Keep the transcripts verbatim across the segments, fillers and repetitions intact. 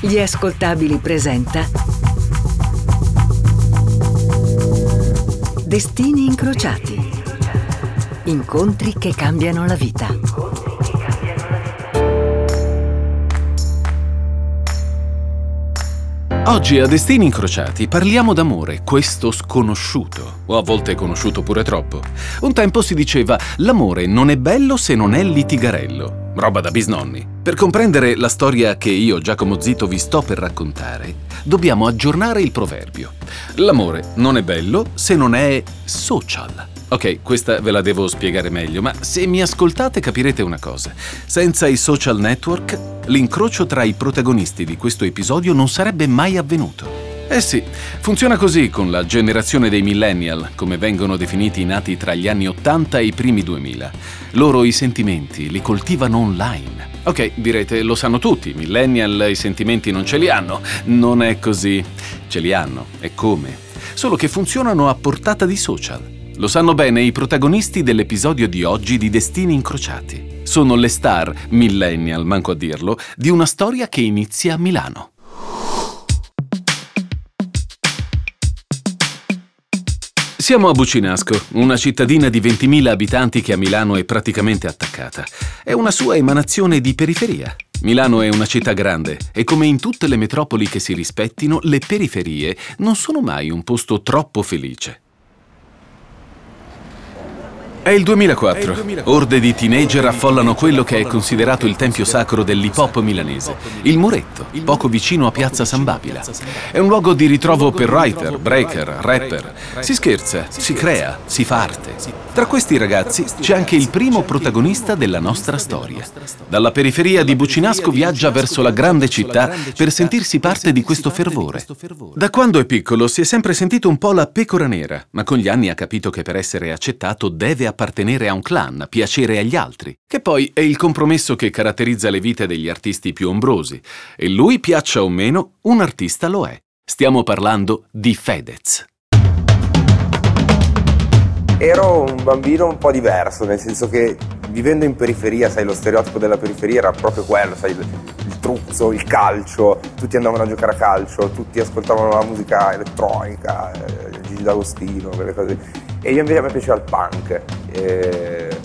Gli Ascoltabili presenta Destini Incrociati. Incontri che cambiano la vita. Oggi a Destini Incrociati parliamo d'amore, questo sconosciuto, o a volte conosciuto pure troppo. Un tempo si diceva l'amore non è bello se non è litigarello, roba da bisnonni. Per comprendere la storia che io, Giacomo Zito, vi sto per raccontare, dobbiamo aggiornare il proverbio. L'amore non è bello se non è social. Ok, questa ve la devo spiegare meglio, ma se mi ascoltate capirete una cosa. Senza i social network, l'incrocio tra i protagonisti di questo episodio non sarebbe mai avvenuto. Eh sì, funziona così con la generazione dei millennial, come vengono definiti i nati tra gli anni ottanta e i primi duemila. Loro i sentimenti li coltivano online. Ok, direte, lo sanno tutti, i millennial i sentimenti non ce li hanno. Non è così. Ce li hanno, e come? Solo che funzionano a portata di social. Lo sanno bene i protagonisti dell'episodio di oggi di Destini Incrociati. Sono le star, millennial, manco a dirlo, di una storia che inizia a Milano. Siamo a Buccinasco, una cittadina di ventimila abitanti che a Milano è praticamente attaccata. È una sua emanazione di periferia. Milano è una città grande e, come in tutte le metropoli che si rispettino, le periferie non sono mai un posto troppo felice. È il duemilaquattro. Orde di teenager affollano quello che è considerato il tempio sacro dell'hip hop milanese, il Muretto, poco vicino a Piazza San Babila. È un luogo di ritrovo per writer, breaker, rapper. Si scherza, si crea, si fa arte. Tra questi ragazzi c'è anche il primo protagonista della nostra storia. Dalla periferia di Buccinasco viaggia verso la grande città per sentirsi parte di questo fervore. Da quando è piccolo si è sempre sentito un po' la pecora nera, ma con gli anni ha capito che per essere accettato deve appartenere a un clan, piacere agli altri, che poi è il compromesso che caratterizza le vite degli artisti più ombrosi. E lui, piaccia o meno, un artista lo è. Stiamo parlando di Fedez. Ero un bambino un po' diverso, nel senso che vivendo in periferia, sai, lo stereotipo della periferia era proprio quello, sai, il, il truzzo, il calcio, tutti andavano a giocare a calcio, tutti ascoltavano la musica elettronica, eh, Gigi D'Agostino, quelle cose. E io invece a me piaceva il punk, e,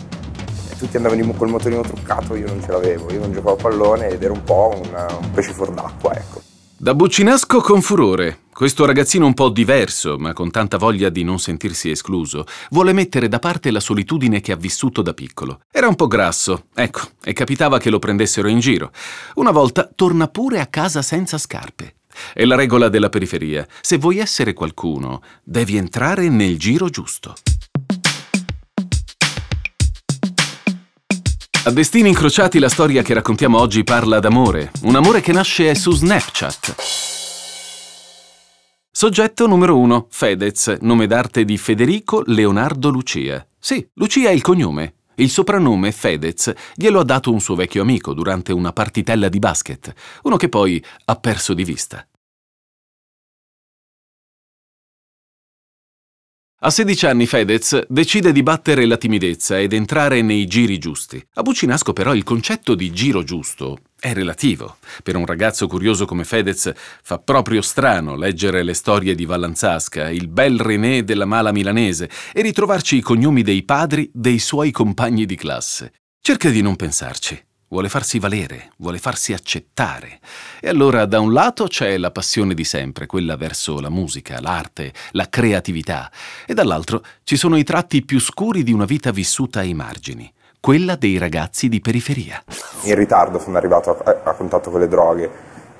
e tutti andavano col motorino truccato, io non ce l'avevo, io non giocavo a pallone ed ero un po' una, un pesce fuor d'acqua, ecco. Da Buccinasco con furore, questo ragazzino un po' diverso, ma con tanta voglia di non sentirsi escluso, vuole mettere da parte la solitudine che ha vissuto da piccolo. Era un po' grasso, ecco, e capitava che lo prendessero in giro. Una volta torna pure a casa senza scarpe. È la regola della periferia. Se vuoi essere qualcuno, devi entrare nel giro giusto. A Destini Incrociati la storia che raccontiamo oggi parla d'amore, un amore che nasce su Snapchat. Soggetto numero uno, Fedez, nome d'arte di Federico Leonardo Lucia. Sì, Lucia è il cognome. Il soprannome Fedez glielo ha dato un suo vecchio amico durante una partitella di basket, uno che poi ha perso di vista. A sedici anni Fedez decide di battere la timidezza ed entrare nei giri giusti. A Buccinasco però il concetto di giro giusto è relativo. Per un ragazzo curioso come Fedez fa proprio strano leggere le storie di Vallanzasca, il bel René della mala milanese, e ritrovarci i cognomi dei padri dei suoi compagni di classe. Cerca di non pensarci. Vuole farsi valere, vuole farsi accettare. E allora da un lato c'è la passione di sempre, quella verso la musica, l'arte, la creatività, e dall'altro ci sono i tratti più scuri di una vita vissuta ai margini, quella dei ragazzi di periferia. In ritardo sono arrivato a, a contatto con le droghe,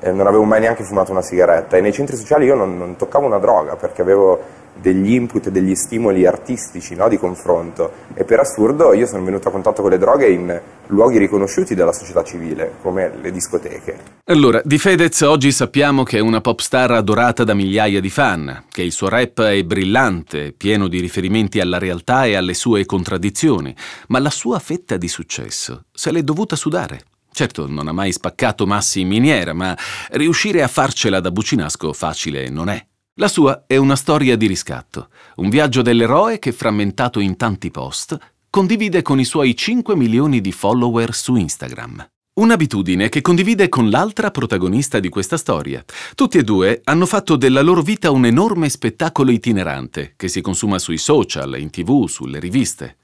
eh, non avevo mai neanche fumato una sigaretta, e nei centri sociali io non, non toccavo una droga perché avevo degli input e degli stimoli artistici, no, di confronto, e per assurdo io sono venuto a contatto con le droghe in luoghi riconosciuti dalla società civile, come le discoteche. Allora, di Fedez oggi sappiamo che è una pop star adorata da migliaia di fan, che il suo rap è brillante, pieno di riferimenti alla realtà e alle sue contraddizioni, ma la sua fetta di successo se l'è dovuta sudare. Certo, non ha mai spaccato massi in miniera, ma riuscire a farcela da Buccinasco facile non è. La sua è una storia di riscatto, un viaggio dell'eroe che, frammentato in tanti post, condivide con i suoi cinque milioni di follower su Instagram. Un'abitudine che condivide con l'altra protagonista di questa storia. Tutti e due hanno fatto della loro vita un enorme spettacolo itinerante che si consuma sui social, in tv, sulle riviste.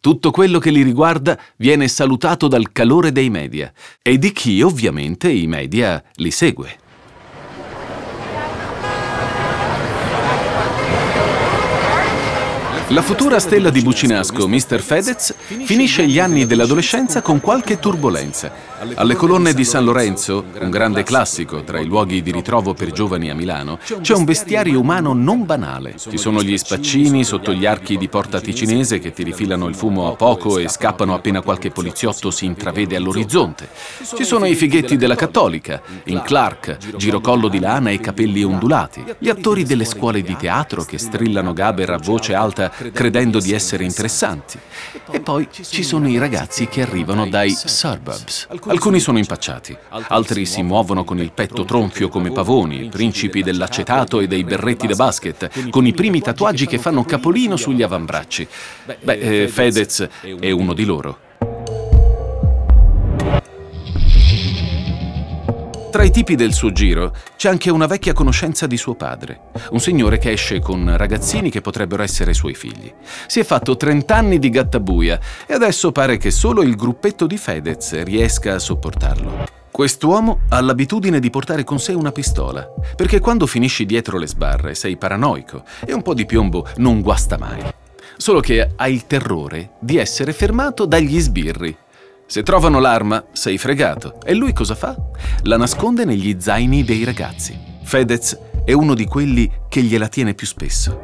Tutto quello che li riguarda viene salutato dal calore dei media e di chi ovviamente i media li segue. La futura stella di Buccinasco, mister Fedez, finisce gli anni dell'adolescenza con qualche turbolenza. Alle colonne di San Lorenzo, un grande classico tra i luoghi di ritrovo per giovani a Milano, c'è un bestiario umano non banale. Ci sono gli spaccini sotto gli archi di Porta Ticinese che ti rifilano il fumo a poco e scappano appena qualche poliziotto si intravede all'orizzonte. Ci sono i fighetti della Cattolica, in Clark, girocollo di lana e capelli ondulati. Gli attori delle scuole di teatro che strillano Gaber a voce alta credendo di essere interessanti. E poi ci sono i ragazzi che arrivano dai suburbs. Alcuni sono impacciati, altri si muovono con il petto tronfio come pavoni, principi dell'acetato e dei berretti da basket, con i primi tatuaggi che fanno capolino sugli avambracci. Beh, eh, Fedez è uno di loro. Tra i tipi del suo giro c'è anche una vecchia conoscenza di suo padre, un signore che esce con ragazzini che potrebbero essere suoi figli. Si è fatto trent'anni di gattabuia e adesso pare che solo il gruppetto di Fedez riesca a sopportarlo. Quest'uomo ha l'abitudine di portare con sé una pistola, perché quando finisci dietro le sbarre sei paranoico e un po' di piombo non guasta mai. Solo che hai il terrore di essere fermato dagli sbirri. Se trovano l'arma, sei fregato. E lui cosa fa? La nasconde negli zaini dei ragazzi. Fedez è uno di quelli che gliela tiene più spesso.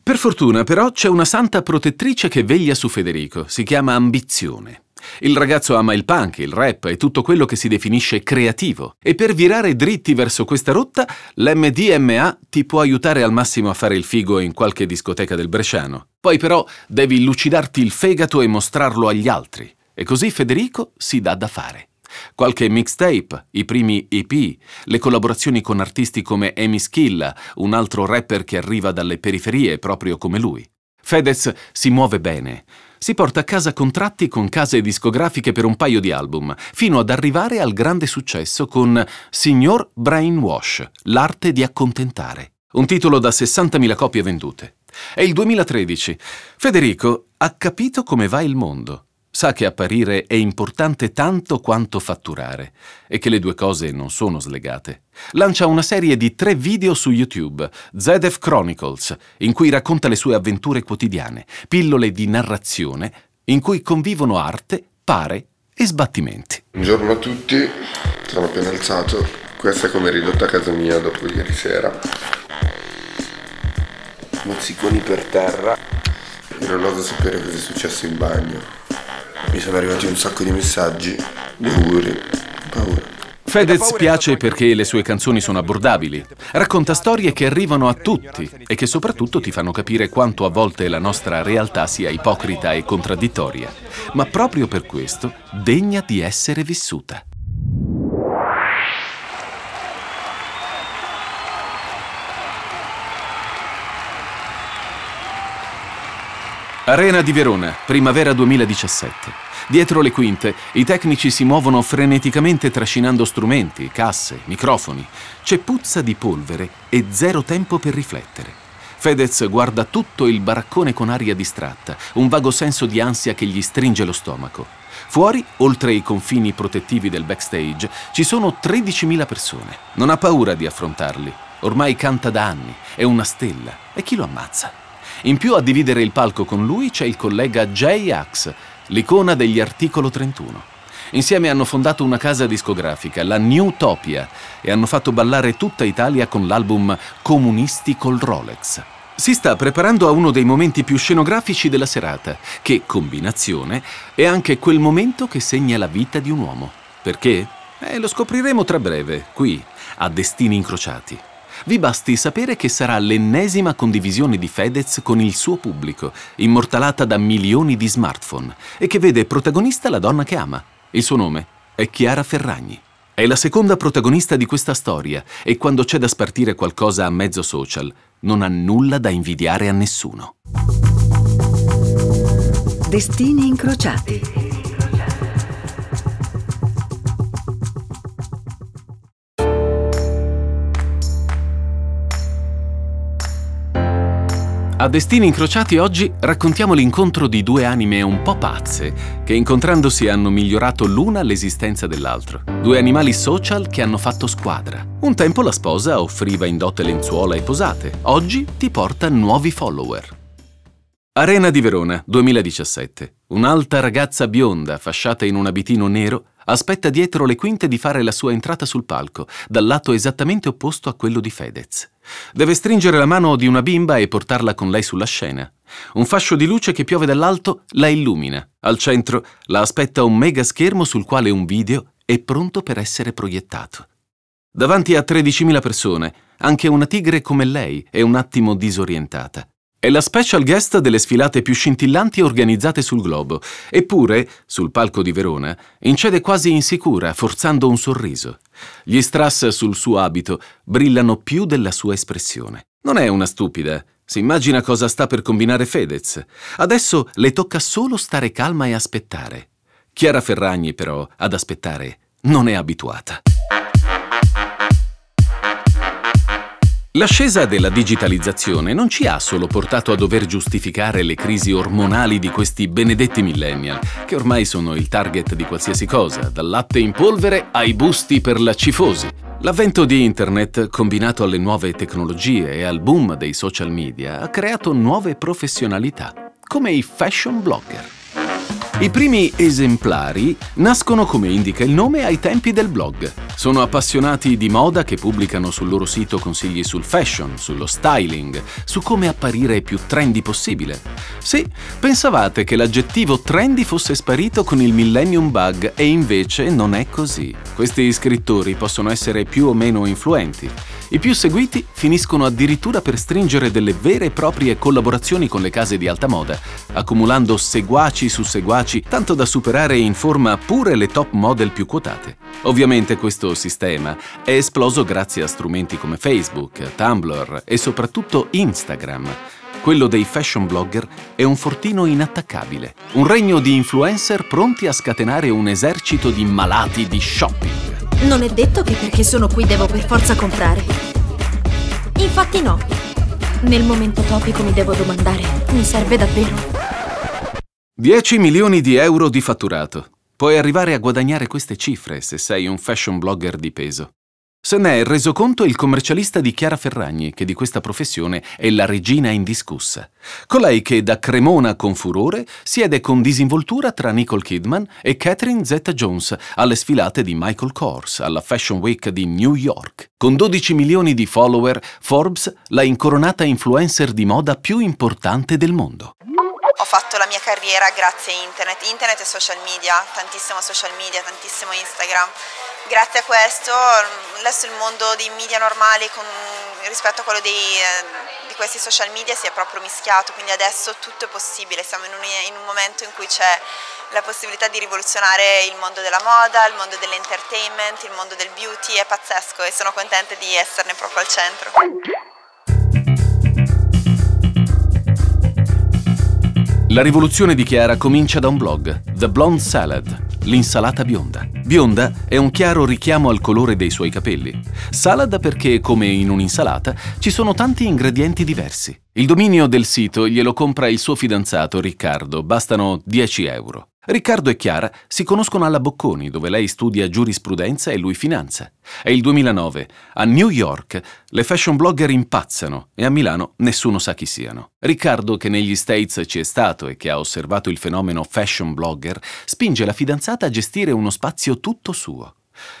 Per fortuna, però, c'è una santa protettrice che veglia su Federico. Si chiama Ambizione. Il ragazzo ama il punk, il rap e tutto quello che si definisce creativo. E per virare dritti verso questa rotta, l'emme di emme a ti può aiutare al massimo a fare il figo in qualche discoteca del Bresciano. Poi però devi lucidarti il fegato e mostrarlo agli altri. E così Federico si dà da fare. Qualche mixtape, i primi e pi, le collaborazioni con artisti come Emis Killa, un altro rapper che arriva dalle periferie proprio come lui. Fedez si muove bene. Si porta a casa contratti con case discografiche per un paio di album, fino ad arrivare al grande successo con Signor Brainwash, l'arte di accontentare. Un titolo da sessantamila copie vendute. È il duemilatredici. Federico ha capito come va il mondo. Sa che apparire è importante tanto quanto fatturare e che le due cose non sono slegate. Lancia una serie di tre video su YouTube, zeta effe Chronicles, in cui racconta le sue avventure quotidiane, pillole di narrazione in cui convivono arte, pare e sbattimenti. Buongiorno a tutti, sono appena alzato. Questa è come ridotta a casa mia dopo ieri sera. Mozziconi per terra. Non oso sapere cosa è successo in bagno. Mi sono arrivati un sacco di messaggi, paure, paura. Fedez piace perché le sue canzoni sono abbordabili, racconta storie che arrivano a tutti e che soprattutto ti fanno capire quanto a volte la nostra realtà sia ipocrita e contraddittoria, ma proprio per questo degna di essere vissuta. Arena di Verona, primavera duemiladiciassette. Dietro le quinte, i tecnici si muovono freneticamente trascinando strumenti, casse, microfoni. C'è puzza di polvere e zero tempo per riflettere. Fedez guarda tutto il baraccone con aria distratta, un vago senso di ansia che gli stringe lo stomaco. Fuori, oltre i confini protettivi del backstage, ci sono tredicimila persone. Non ha paura di affrontarli. Ormai canta da anni, è una stella. E chi lo ammazza? In più a dividere il palco con lui c'è il collega Jay Axe, l'icona degli Articolo trentuno. Insieme hanno fondato una casa discografica, la Newtopia, e hanno fatto ballare tutta Italia con l'album Comunisti col Rolex. Si sta preparando a uno dei momenti più scenografici della serata, che, combinazione, è anche quel momento che segna la vita di un uomo. Perché? Eh, lo scopriremo tra breve, qui, a Destini Incrociati. Vi basti sapere che sarà l'ennesima condivisione di Fedez con il suo pubblico, immortalata da milioni di smartphone, e che vede protagonista la donna che ama. Il suo nome è Chiara Ferragni. È la seconda protagonista di questa storia e quando c'è da spartire qualcosa a mezzo social, non ha nulla da invidiare a nessuno. Destini Incrociati. A Destini Incrociati oggi raccontiamo l'incontro di due anime un po' pazze che incontrandosi hanno migliorato l'una l'esistenza dell'altro. Due animali social che hanno fatto squadra. Un tempo la sposa offriva in dote lenzuola e posate, oggi ti porta nuovi follower. Arena di Verona, duemiladiciassette. Un'alta ragazza bionda, fasciata in un abitino nero, aspetta dietro le quinte di fare la sua entrata sul palco, dal lato esattamente opposto a quello di Fedez. Deve stringere la mano di una bimba e portarla con lei sulla scena. Un fascio di luce che piove dall'alto la illumina. Al centro la aspetta un mega schermo sul quale un video è pronto per essere proiettato. Davanti a tredicimila persone, anche una tigre come lei è un attimo disorientata. È la special guest delle sfilate più scintillanti organizzate sul globo, eppure, sul palco di Verona, incede quasi insicura, forzando un sorriso. Gli strass sul suo abito brillano più della sua espressione. Non è una stupida, si immagina cosa sta per combinare Fedez. Adesso le tocca solo stare calma e aspettare. Chiara Ferragni, però, ad aspettare non è abituata. L'ascesa della digitalizzazione non ci ha solo portato a dover giustificare le crisi ormonali di questi benedetti millennial, che ormai sono il target di qualsiasi cosa, dal latte in polvere ai busti per la cifosi. L'avvento di Internet, combinato alle nuove tecnologie e al boom dei social media, ha creato nuove professionalità, come i fashion blogger. I primi esemplari nascono, come indica il nome, ai tempi del blog. Sono appassionati di moda che pubblicano sul loro sito consigli sul fashion, sullo styling, su come apparire più trendy possibile. Sì, pensavate che l'aggettivo trendy fosse sparito con il millennium bug e invece non è così. Questi scrittori possono essere più o meno influenti. I più seguiti finiscono addirittura per stringere delle vere e proprie collaborazioni con le case di alta moda, accumulando seguaci su seguaci, tanto da superare in forma pure le top model più quotate. Ovviamente questo sistema è esploso grazie a strumenti come Facebook, Tumblr e soprattutto Instagram. Quello dei fashion blogger è un fortino inattaccabile, un regno di influencer pronti a scatenare un esercito di malati di shopping. Non è detto che perché sono qui devo per forza comprare. Infatti no. Nel momento topico mi devo domandare, mi serve davvero? dieci milioni di euro di fatturato. Puoi arrivare a guadagnare queste cifre se sei un fashion blogger di peso. Se ne è reso conto il commercialista di Chiara Ferragni, che di questa professione è la regina indiscussa. Colei che da Cremona con furore siede con disinvoltura tra Nicole Kidman e Catherine Zeta-Jones alle sfilate di Michael Kors alla Fashion Week di New York. Con dodici milioni di follower, Forbes l'ha incoronata influencer di moda più importante del mondo. Ho fatto la mia carriera grazie a internet, internet e social media, tantissimo social media, tantissimo Instagram. Grazie a questo adesso il mondo dei media normali con, rispetto a quello dei, eh, di questi social media si è proprio mischiato, quindi adesso tutto è possibile, siamo in un, in un momento in cui c'è la possibilità di rivoluzionare il mondo della moda, il mondo dell'entertainment, il mondo del beauty, è pazzesco e sono contenta di esserne proprio al centro. La rivoluzione di Chiara comincia da un blog, The Blonde Salad, l'insalata bionda. Bionda è un chiaro richiamo al colore dei suoi capelli. Salad perché, come in un'insalata, ci sono tanti ingredienti diversi. Il dominio del sito glielo compra il suo fidanzato Riccardo, bastano dieci euro. Riccardo e Chiara si conoscono alla Bocconi, dove lei studia giurisprudenza e lui finanza. È il duemilanove. A New York le fashion blogger impazzano e a Milano nessuno sa chi siano. Riccardo, che negli States ci è stato e che ha osservato il fenomeno fashion blogger, spinge la fidanzata a gestire uno spazio tutto suo.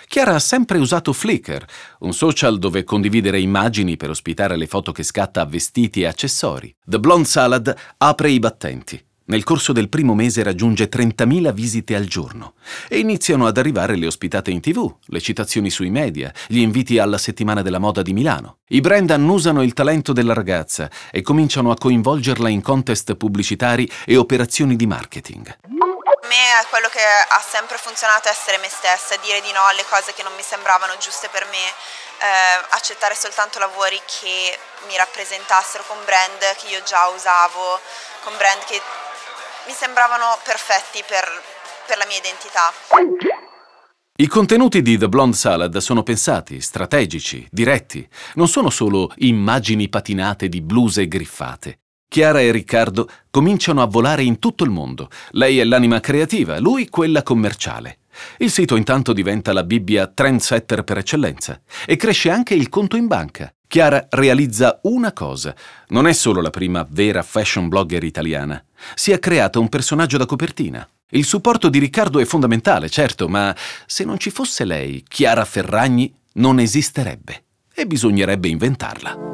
Chiara ha sempre usato Flickr, un social dove condividere immagini per ospitare le foto che scatta a vestiti e accessori. The Blonde Salad apre i battenti. Nel corso del primo mese raggiunge trentamila visite al giorno e iniziano ad arrivare le ospitate in tivù, le citazioni sui media, gli inviti alla settimana della moda di Milano. I brand annusano il talento della ragazza e cominciano a coinvolgerla in contest pubblicitari e operazioni di marketing. Per me è quello che ha sempre funzionato è essere me stessa, dire di no alle cose che non mi sembravano giuste per me, eh, accettare soltanto lavori che mi rappresentassero con brand che io già usavo, con brand che mi sembravano perfetti per, per la mia identità. I contenuti di The Blonde Salad sono pensati, strategici, diretti. Non sono solo immagini patinate di bluse griffate. Chiara e Riccardo cominciano a volare in tutto il mondo. Lei è l'anima creativa, lui quella commerciale. Il sito intanto diventa la Bibbia trendsetter per eccellenza e cresce anche il conto in banca. Chiara realizza una cosa. Non è solo la prima vera fashion blogger italiana. Si è creata un personaggio da copertina. Il supporto di Riccardo è fondamentale, certo, ma se non ci fosse lei, Chiara Ferragni non esisterebbe e bisognerebbe inventarla.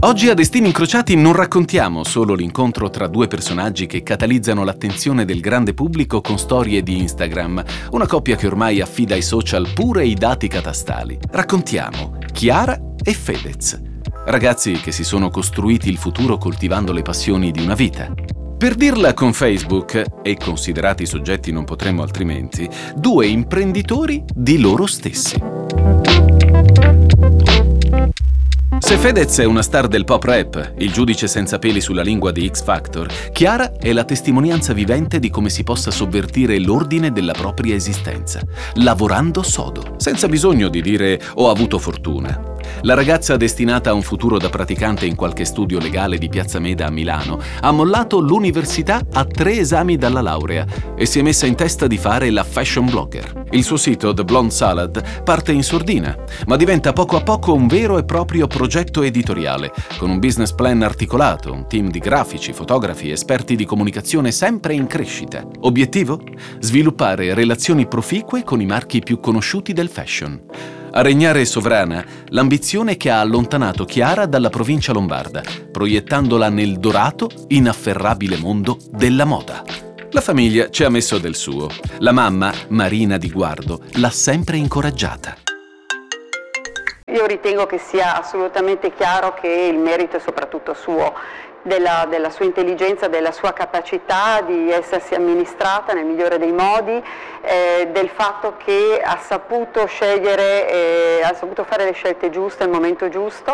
Oggi a Destini Incrociati non raccontiamo solo l'incontro tra due personaggi che catalizzano l'attenzione del grande pubblico con storie di Instagram, una coppia che ormai affida ai social pure i dati catastali. Raccontiamo Chiara e Fedez, ragazzi che si sono costruiti il futuro coltivando le passioni di una vita. Per dirla con Facebook, e considerati soggetti non potremmo altrimenti, due imprenditori di loro stessi. Se Fedez è una star del pop rap, il giudice senza peli sulla lingua di X Factor, Chiara è la testimonianza vivente di come si possa sovvertire l'ordine della propria esistenza, lavorando sodo, senza bisogno di dire «ho avuto fortuna». La ragazza destinata a un futuro da praticante in qualche studio legale di Piazza Meda a Milano ha mollato l'università a tre esami dalla laurea e si è messa in testa di fare la fashion blogger. Il suo sito, The Blonde Salad, parte in sordina, ma diventa poco a poco un vero e proprio progetto editoriale, con un business plan articolato, un team di grafici, fotografi, esperti di comunicazione sempre in crescita. Obiettivo? Sviluppare relazioni proficue con i marchi più conosciuti del fashion. A regnare sovrana, l'ambizione che ha allontanato Chiara dalla provincia lombarda, proiettandola nel dorato, inafferrabile mondo della moda. La famiglia ci ha messo del suo. La mamma, Marina Di Guardo, l'ha sempre incoraggiata. Io ritengo che sia assolutamente chiaro che il merito è soprattutto suo, della, della sua intelligenza, della sua capacità di essersi amministrata nel migliore dei modi, eh, del fatto che ha saputo scegliere, eh, ha saputo fare le scelte giuste al momento giusto.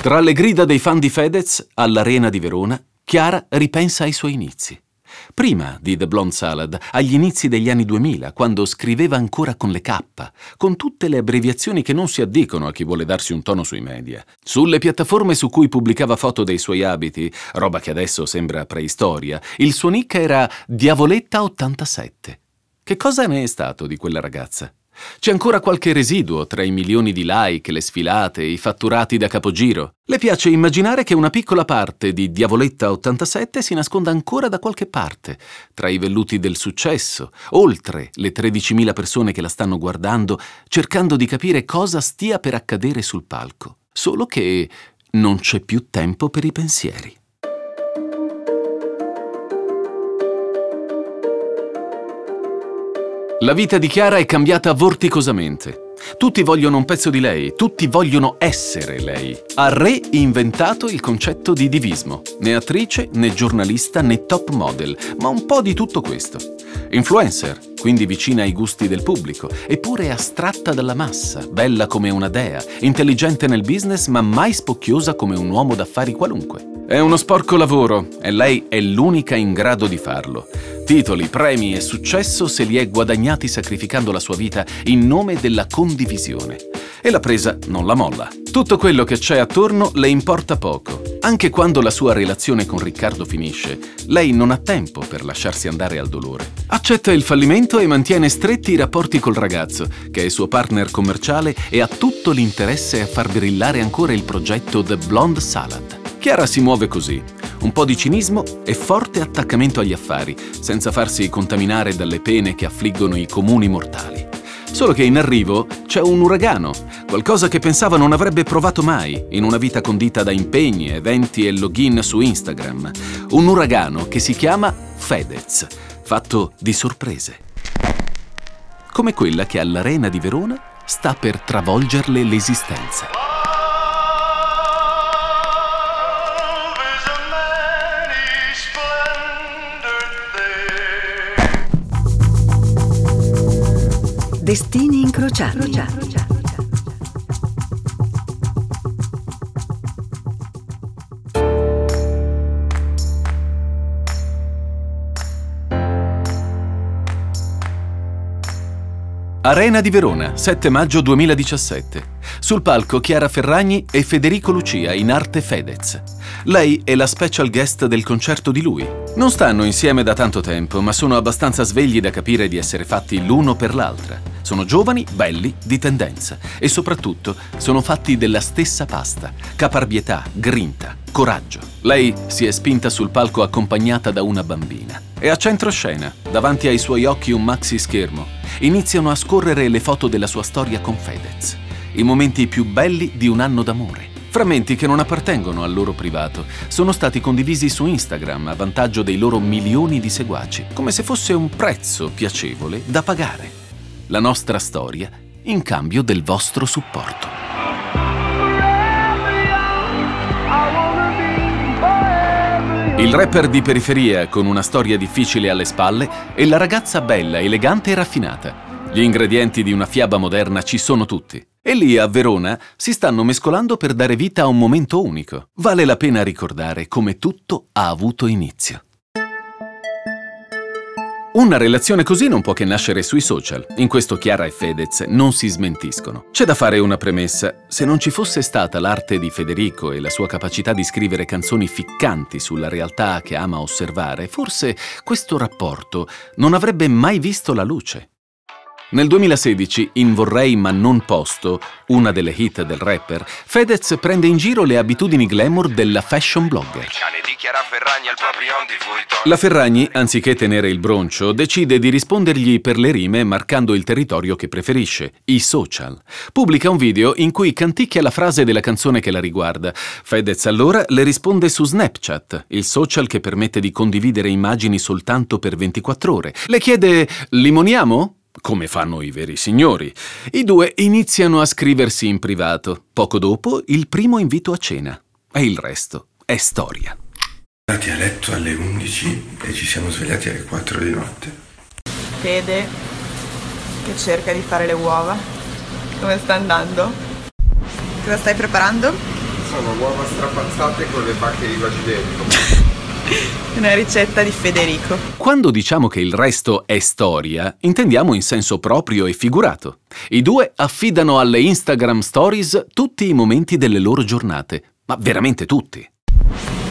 Tra le grida dei fan di Fedez all'Arena di Verona, Chiara ripensa ai suoi inizi. Prima di The Blonde Salad, agli inizi degli anni duemila, quando scriveva ancora con le K, con tutte le abbreviazioni che non si addicono a chi vuole darsi un tono sui media. Sulle piattaforme su cui pubblicava foto dei suoi abiti, roba che adesso sembra preistoria, il suo nick era Diavoletta ottantasette. Che cosa ne è stato di quella ragazza? C'è ancora qualche residuo tra i milioni di like, le sfilate, i fatturati da capogiro. Le piace immaginare che una piccola parte di Diavoletta ottantasette si nasconda ancora da qualche parte, tra i velluti del successo, oltre le tredicimila persone che la stanno guardando, cercando di capire cosa stia per accadere sul palco. Solo che non c'è più tempo per i pensieri. La vita di Chiara è cambiata vorticosamente. Tutti vogliono un pezzo di lei, tutti vogliono essere lei. Ha reinventato il concetto di divismo. Né attrice, né giornalista, né top model, ma un po' di tutto questo. Influencer, quindi vicina ai gusti del pubblico, eppure astratta dalla massa, bella come una dea, intelligente nel business ma mai spocchiosa come un uomo d'affari qualunque. È uno sporco lavoro e lei è l'unica in grado di farlo. Titoli, premi e successo se li è guadagnati sacrificando la sua vita in nome della condivisione. E la presa non la molla. Tutto quello che c'è attorno le importa poco. Anche quando la sua relazione con Riccardo finisce, lei non ha tempo per lasciarsi andare al dolore. Accetta il fallimento e mantiene stretti i rapporti col ragazzo, che è suo partner commerciale e ha tutto l'interesse a far brillare ancora il progetto The Blonde Salad. Chiara si muove così, un po' di cinismo e forte attaccamento agli affari, senza farsi contaminare dalle pene che affliggono i comuni mortali. Solo che in arrivo c'è un uragano, qualcosa che pensava non avrebbe provato mai in una vita condita da impegni, eventi e login su Instagram. Un uragano che si chiama Fedez, fatto di sorprese. Come quella che all'Arena di Verona sta per travolgerle l'esistenza. Destini incrociati. Arena di Verona, sette maggio duemiladiciassette. Sul palco Chiara Ferragni e Federico Lucia in arte Fedez. Lei è la special guest del concerto di lui. Non stanno insieme da tanto tempo, ma sono abbastanza svegli da capire di essere fatti l'uno per l'altra. Sono giovani, belli, di tendenza e soprattutto sono fatti della stessa pasta, caparbietà, grinta, coraggio. Lei si è spinta sul palco accompagnata da una bambina. E a centroscena, davanti ai suoi occhi un maxi schermo, iniziano a scorrere le foto della sua storia con Fedez, i momenti più belli di un anno d'amore. Frammenti che non appartengono al loro privato, sono stati condivisi su Instagram a vantaggio dei loro milioni di seguaci, come se fosse un prezzo piacevole da pagare. La nostra storia in cambio del vostro supporto. Il rapper di periferia con una storia difficile alle spalle e la ragazza bella, elegante e raffinata. Gli ingredienti di una fiaba moderna ci sono tutti. E lì a Verona si stanno mescolando per dare vita a un momento unico. Vale la pena ricordare come tutto ha avuto inizio. Una relazione così non può che nascere sui social. In questo Chiara e Fedez non si smentiscono. C'è da fare una premessa. Se non ci fosse stata l'arte di Federico e la sua capacità di scrivere canzoni ficcanti sulla realtà che ama osservare, forse questo rapporto non avrebbe mai visto la luce. Nel duemilasedici, in Vorrei ma non posto, una delle hit del rapper, Fedez prende in giro le abitudini glamour della fashion blogger. La Ferragni, anziché tenere il broncio, decide di rispondergli per le rime marcando il territorio che preferisce, i social. Pubblica un video in cui canticchia la frase della canzone che la riguarda. Fedez allora le risponde su Snapchat, il social che permette di condividere immagini soltanto per ventiquattro ore. Le chiede «Limoniamo?» Come fanno i veri signori. I due iniziano a scriversi in privato. Poco dopo, il primo invito a cena. E il resto è storia. Siamo andati a letto alle undici e ci siamo svegliati alle quattro di notte. Fede, che cerca di fare le uova. Come sta andando? Cosa stai preparando? Sono uova strapazzate con le bacche di vaghi dentro. Una ricetta di Federico. Quando diciamo che il resto è storia, intendiamo in senso proprio e figurato. I due affidano alle Instagram Stories tutti i momenti delle loro giornate, ma veramente tutti.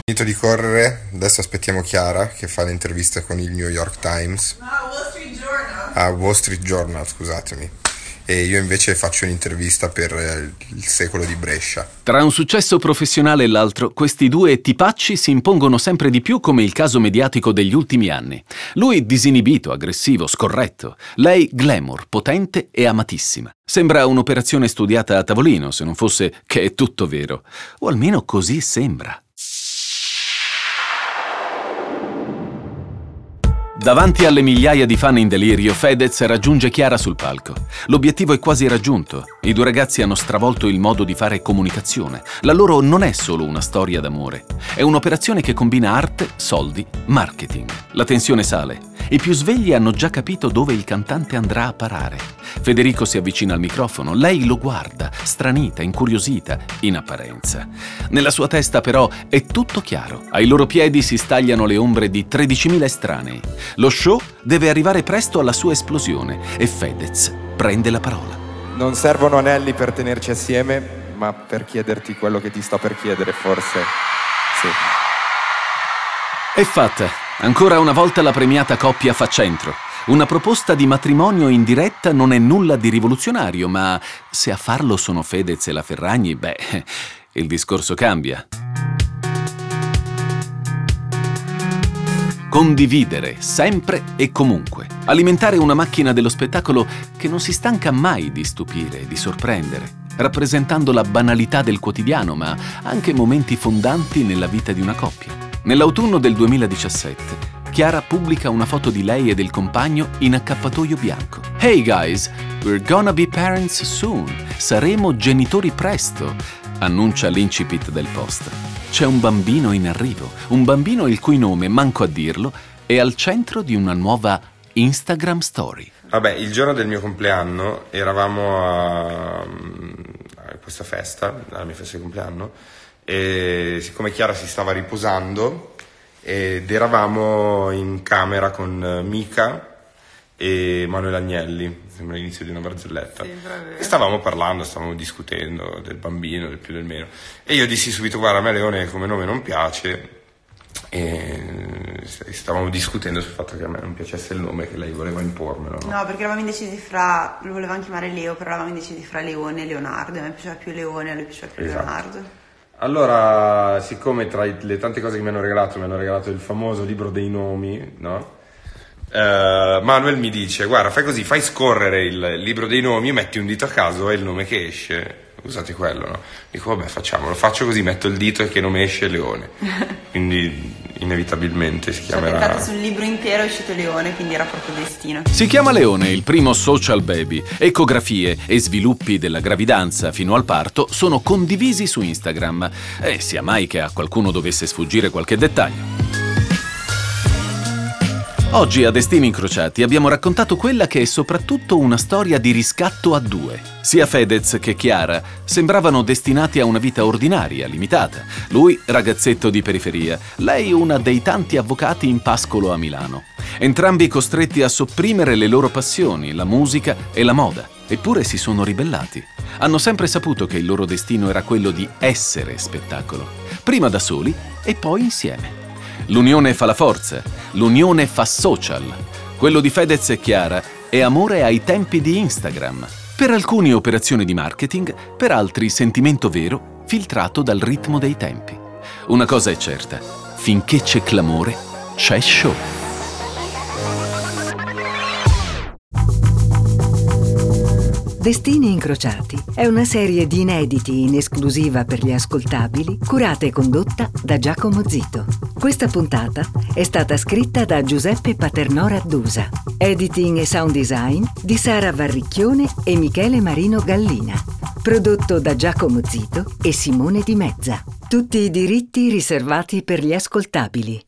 Finito di correre, adesso aspettiamo Chiara che fa l'intervista con il New York Times. Ah, Wall Street Journal. Ah, Wall Street Journal, scusatemi. E io invece faccio un'intervista per il secolo di Brescia. Tra un successo professionale e l'altro, questi due tipacci si impongono sempre di più come il caso mediatico degli ultimi anni. Lui disinibito, aggressivo, scorretto. Lei glamour, potente e amatissima. Sembra un'operazione studiata a tavolino, se non fosse che è tutto vero. O almeno così sembra. Davanti alle migliaia di fan in delirio, Fedez raggiunge Chiara sul palco. L'obiettivo è quasi raggiunto. I due ragazzi hanno stravolto il modo di fare comunicazione. La loro non è solo una storia d'amore. È un'operazione che combina arte, soldi, marketing. La tensione sale. I più svegli hanno già capito dove il cantante andrà a parare. Federico si avvicina al microfono. Lei lo guarda, stranita, incuriosita, in apparenza. Nella sua testa, però, è tutto chiaro. Ai loro piedi si stagliano le ombre di tredicimila estranei. Lo show deve arrivare presto alla sua esplosione e Fedez prende la parola. Non servono anelli per tenerci assieme, ma per chiederti quello che ti sto per chiedere, forse. Sì. È fatta. Ancora una volta la premiata coppia fa centro. Una proposta di matrimonio in diretta non è nulla di rivoluzionario, ma se a farlo sono Fedez e la Ferragni, beh, il discorso cambia. Condividere, sempre e comunque. Alimentare una macchina dello spettacolo che non si stanca mai di stupire e di sorprendere, rappresentando la banalità del quotidiano, ma anche momenti fondanti nella vita di una coppia. Nell'autunno del duemiladiciassette, Chiara pubblica una foto di lei e del compagno in accappatoio bianco. Hey guys, we're gonna be parents soon. Saremo genitori presto, annuncia l'incipit del post. C'è un bambino in arrivo, un bambino il cui nome, manco a dirlo, è al centro di una nuova Instagram story. Vabbè, il giorno del mio compleanno eravamo a, a questa festa, alla mia festa di compleanno, e siccome Chiara si stava riposando ed eravamo in camera con Mika e Manuel Agnelli, sembra l'inizio di una barzelletta, sì, e stavamo parlando, stavamo discutendo del bambino, del più del meno, e io dissi subito: guarda, a me Leone come nome non piace, e stavamo discutendo sul fatto che a me non piacesse il nome, che lei voleva impormelo, no, no perché eravamo indecisi fra, lo volevamo chiamare Leo, però eravamo indecisi fra Leone e Leonardo, a me piaceva più Leone, a lui piaceva più, esatto, Leonardo. Allora, siccome tra le tante cose che mi hanno regalato, mi hanno regalato il famoso libro dei nomi, no? Uh, Manuel mi dice: guarda, fai così, fai scorrere il libro dei nomi, metti un dito a caso e il nome che esce, usate quello, no? Dico: vabbè, facciamolo, faccio così, metto il dito e che nome esce? Leone. Quindi inevitabilmente si chiamerà... Cioè, sul libro intero è uscito Leone, quindi era proprio destino. Si chiama Leone, il primo social baby. Ecografie e sviluppi della gravidanza fino al parto sono condivisi su Instagram, e sia mai che a qualcuno dovesse sfuggire qualche dettaglio. Oggi a Destini Incrociati abbiamo raccontato quella che è soprattutto una storia di riscatto a due. Sia Fedez che Chiara sembravano destinati a una vita ordinaria, limitata. Lui ragazzetto di periferia, lei una dei tanti avvocati in pascolo a Milano. Entrambi costretti a sopprimere le loro passioni, la musica e la moda. Eppure si sono ribellati. Hanno sempre saputo che il loro destino era quello di essere spettacolo. Prima da soli e poi insieme. L'unione fa la forza, l'unione fa social. Quello di Fedez e Chiara è amore ai tempi di Instagram. Per alcuni operazione di marketing, per altri sentimento vero, filtrato dal ritmo dei tempi. Una cosa è certa, finché c'è clamore, c'è show. Destini Incrociati è una serie di inediti in esclusiva per Gli Ascoltabili, curata e condotta da Giacomo Zito. Questa puntata è stata scritta da Giuseppe Paternò Raddusa. Editing e sound design di Sara Varricchione e Michele Marino Gallina. Prodotto da Giacomo Zito e Simone Di Mezza. Tutti i diritti riservati per Gli Ascoltabili.